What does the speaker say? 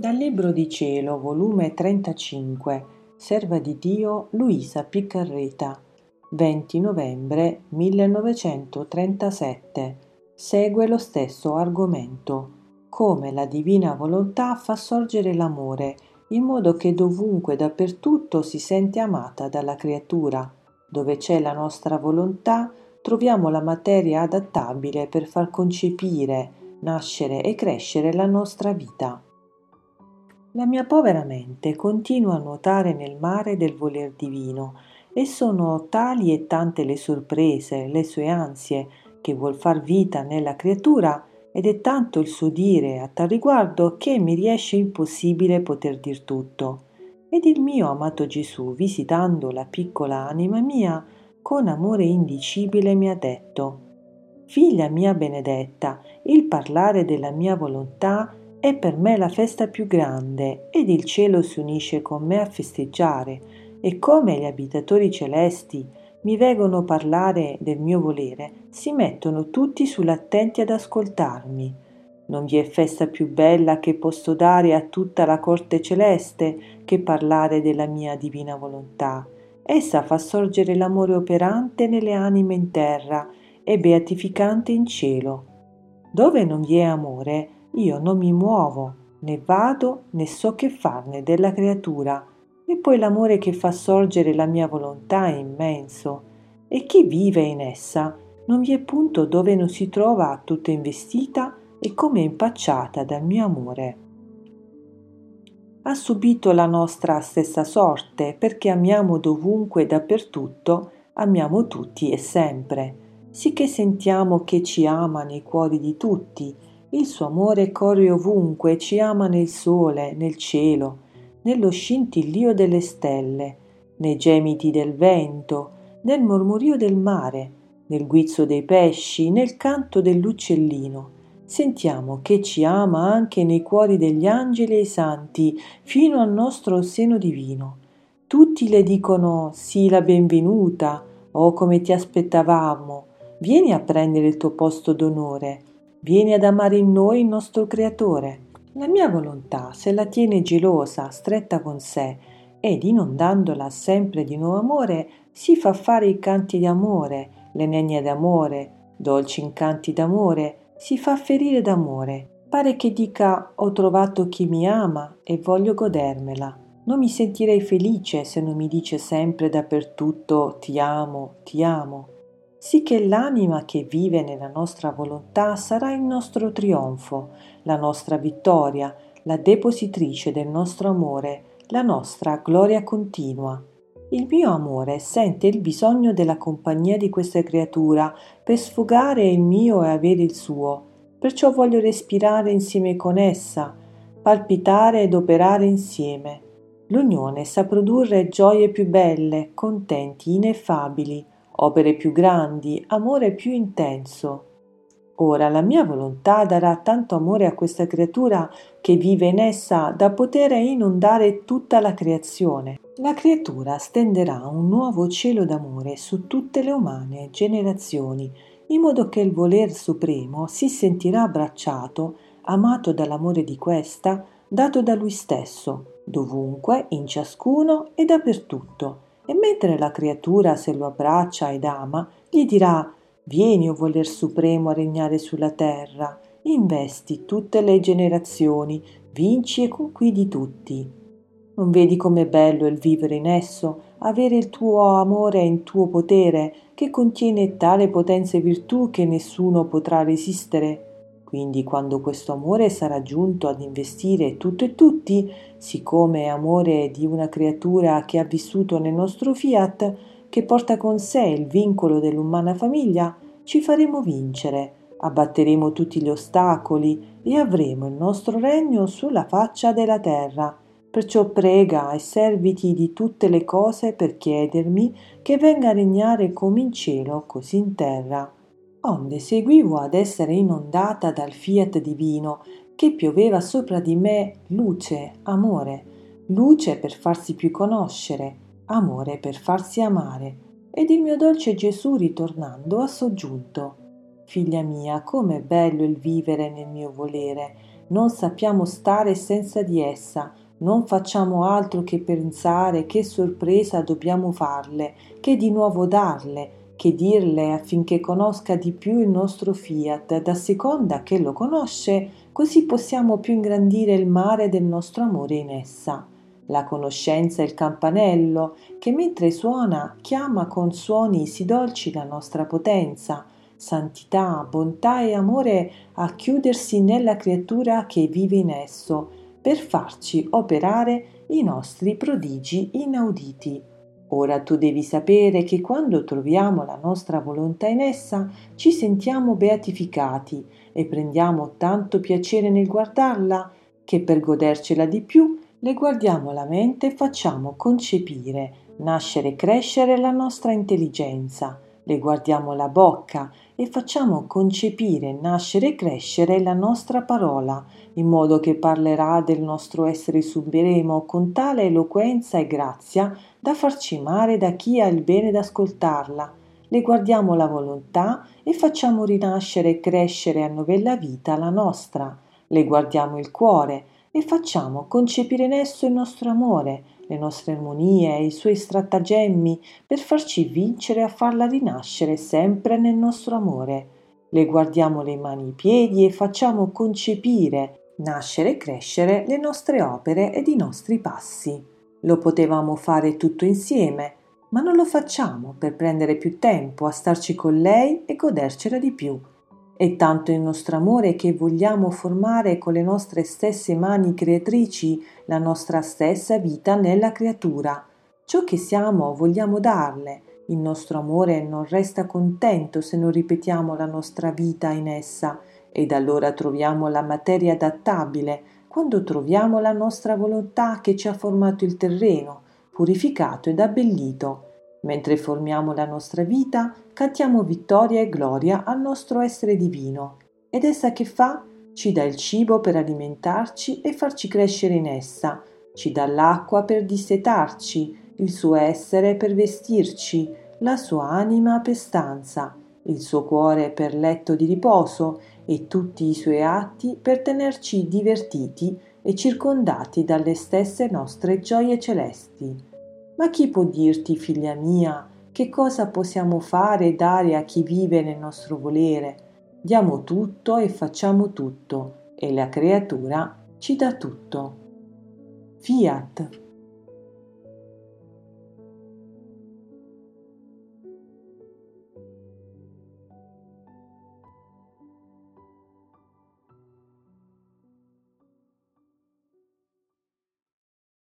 Dal Libro di Cielo, volume 35, Serva di Dio, Luisa Piccarreta, 20 novembre 1937. Segue lo stesso argomento. Come la divina volontà fa sorgere l'amore, in modo che dovunque dappertutto si sente amata dalla creatura. Dove c'è la nostra volontà, troviamo la materia adattabile per far concepire, nascere e crescere la nostra vita. La mia povera mente continua a nuotare nel mare del voler divino e sono tali e tante le sorprese, le sue ansie che vuol far vita nella creatura ed è tanto il suo dire a tal riguardo che mi riesce impossibile poter dir tutto. Ed il mio amato Gesù, visitando la piccola anima mia, con amore indicibile mi ha detto: «Figlia mia benedetta, il parlare della mia volontà è per me la festa più grande ed il cielo si unisce con me a festeggiare e come gli abitatori celesti mi vedono parlare del mio volere si mettono tutti sull'attenti ad ascoltarmi. Non vi è festa più bella che posso dare a tutta la corte celeste che parlare della mia divina volontà. Essa fa sorgere l'amore operante nelle anime in terra e beatificante in cielo. Dove non vi è amore, io non mi muovo, né vado, né so che farne della creatura, e poi l'amore che fa sorgere la mia volontà è immenso, e chi vive in essa non vi è punto dove non si trova tutta investita e come impacciata dal mio amore. Ha subito la nostra stessa sorte, perché amiamo dovunque e dappertutto, amiamo tutti e sempre, sicché sentiamo che ci ama nei cuori di tutti. Il suo amore corre ovunque, ci ama nel sole, nel cielo, nello scintillio delle stelle, nei gemiti del vento, nel mormorio del mare, nel guizzo dei pesci, nel canto dell'uccellino. Sentiamo che ci ama anche nei cuori degli angeli e i santi, fino al nostro seno divino. Tutti le dicono: «Sii la benvenuta, oh come ti aspettavamo, vieni a prendere il tuo posto d'onore». Vieni ad amare in noi il nostro Creatore. La mia volontà se la tiene gelosa, stretta con sé, ed inondandola sempre di nuovo amore, si fa fare i canti d'amore, le negne d'amore, dolci incanti d'amore, si fa ferire d'amore. Pare che dica: «Ho trovato chi mi ama e voglio godermela». Non mi sentirei felice se non mi dice sempre dappertutto «ti amo, ti amo». Sicché l'anima che vive nella nostra volontà sarà il nostro trionfo, la nostra vittoria, la depositrice del nostro amore, la nostra gloria continua. Il mio amore sente il bisogno della compagnia di questa creatura per sfogare il mio e avere il suo, perciò voglio respirare insieme con essa, palpitare ed operare insieme. L'unione sa produrre gioie più belle, contenti ineffabili, opere più grandi, amore più intenso. Ora la mia volontà darà tanto amore a questa creatura che vive in essa da poter inondare tutta la creazione. La creatura stenderà un nuovo cielo d'amore su tutte le umane generazioni, in modo che il voler supremo si sentirà abbracciato, amato dall'amore di questa, dato da lui stesso, dovunque, in ciascuno e dappertutto. E mentre la creatura se lo abbraccia ed ama, gli dirà: «Vieni, o voler supremo, a regnare sulla terra, investi tutte le generazioni, vinci e conquidi tutti. Non vedi com'è bello il vivere in esso, avere il tuo amore in tuo potere, che contiene tale potenza e virtù che nessuno potrà resistere? Quindi quando questo amore sarà giunto ad investire tutto e tutti, siccome è amore di una creatura che ha vissuto nel nostro Fiat, che porta con sé il vincolo dell'umana famiglia, ci faremo vincere, abbatteremo tutti gli ostacoli e avremo il nostro regno sulla faccia della terra. Perciò prega e serviti di tutte le cose per chiedermi che venga a regnare come in cielo, così in terra». Onde seguivo ad essere inondata dal Fiat divino che pioveva sopra di me luce, amore, luce per farsi più conoscere, amore per farsi amare. Ed il mio dolce Gesù, ritornando, ha soggiunto: «Figlia mia, com'è bello il vivere nel mio volere non sappiamo stare senza di essa, non facciamo altro che pensare che sorpresa dobbiamo farle, che di nuovo darle, che dirle affinché conosca di più il nostro Fiat, da seconda che lo conosce, così possiamo più ingrandire il mare del nostro amore in essa. La conoscenza è il campanello che mentre suona chiama con suoni sì dolci la nostra potenza, santità, bontà e amore a chiudersi nella creatura che vive in esso, per farci operare i nostri prodigi inauditi. Ora tu devi sapere che quando troviamo la nostra volontà in essa ci sentiamo beatificati e prendiamo tanto piacere nel guardarla che per godercela di più le guardiamo la mente e facciamo concepire, nascere e crescere la nostra intelligenza. Le guardiamo la bocca e facciamo concepire, nascere e crescere la nostra parola, in modo che parlerà del nostro essere supremo con tale eloquenza e grazia da farci amare da chi ha il bene d'ascoltarla. Le guardiamo la volontà e facciamo rinascere e crescere a novella vita la nostra. Le guardiamo il cuore e facciamo concepire in esso il nostro amore, le nostre armonie e i suoi stratagemmi per farci vincere a farla rinascere sempre nel nostro amore. Le guardiamo le mani e i piedi e facciamo concepire, nascere e crescere le nostre opere ed i nostri passi. Lo potevamo fare tutto insieme, ma non lo facciamo per prendere più tempo a starci con lei e godercela di più. È tanto il nostro amore che vogliamo formare con le nostre stesse mani creatrici la nostra stessa vita nella creatura. Ciò che siamo vogliamo darle. Il nostro amore non resta contento se non ripetiamo la nostra vita in essa, ed allora troviamo la materia adattabile quando troviamo la nostra volontà che ci ha formato il terreno, purificato ed abbellito. Mentre formiamo la nostra vita, cantiamo vittoria e gloria al nostro essere divino. Ed essa che fa? Ci dà il cibo per alimentarci e farci crescere in essa, ci dà l'acqua per dissetarci, il suo essere per vestirci, la sua anima per stanza, il suo cuore per letto di riposo e tutti i suoi atti per tenerci divertiti e circondati dalle stesse nostre gioie celesti. Ma chi può dirti, figlia mia, che cosa possiamo fare e dare a chi vive nel nostro volere? Diamo tutto e facciamo tutto, e la creatura ci dà tutto. Fiat.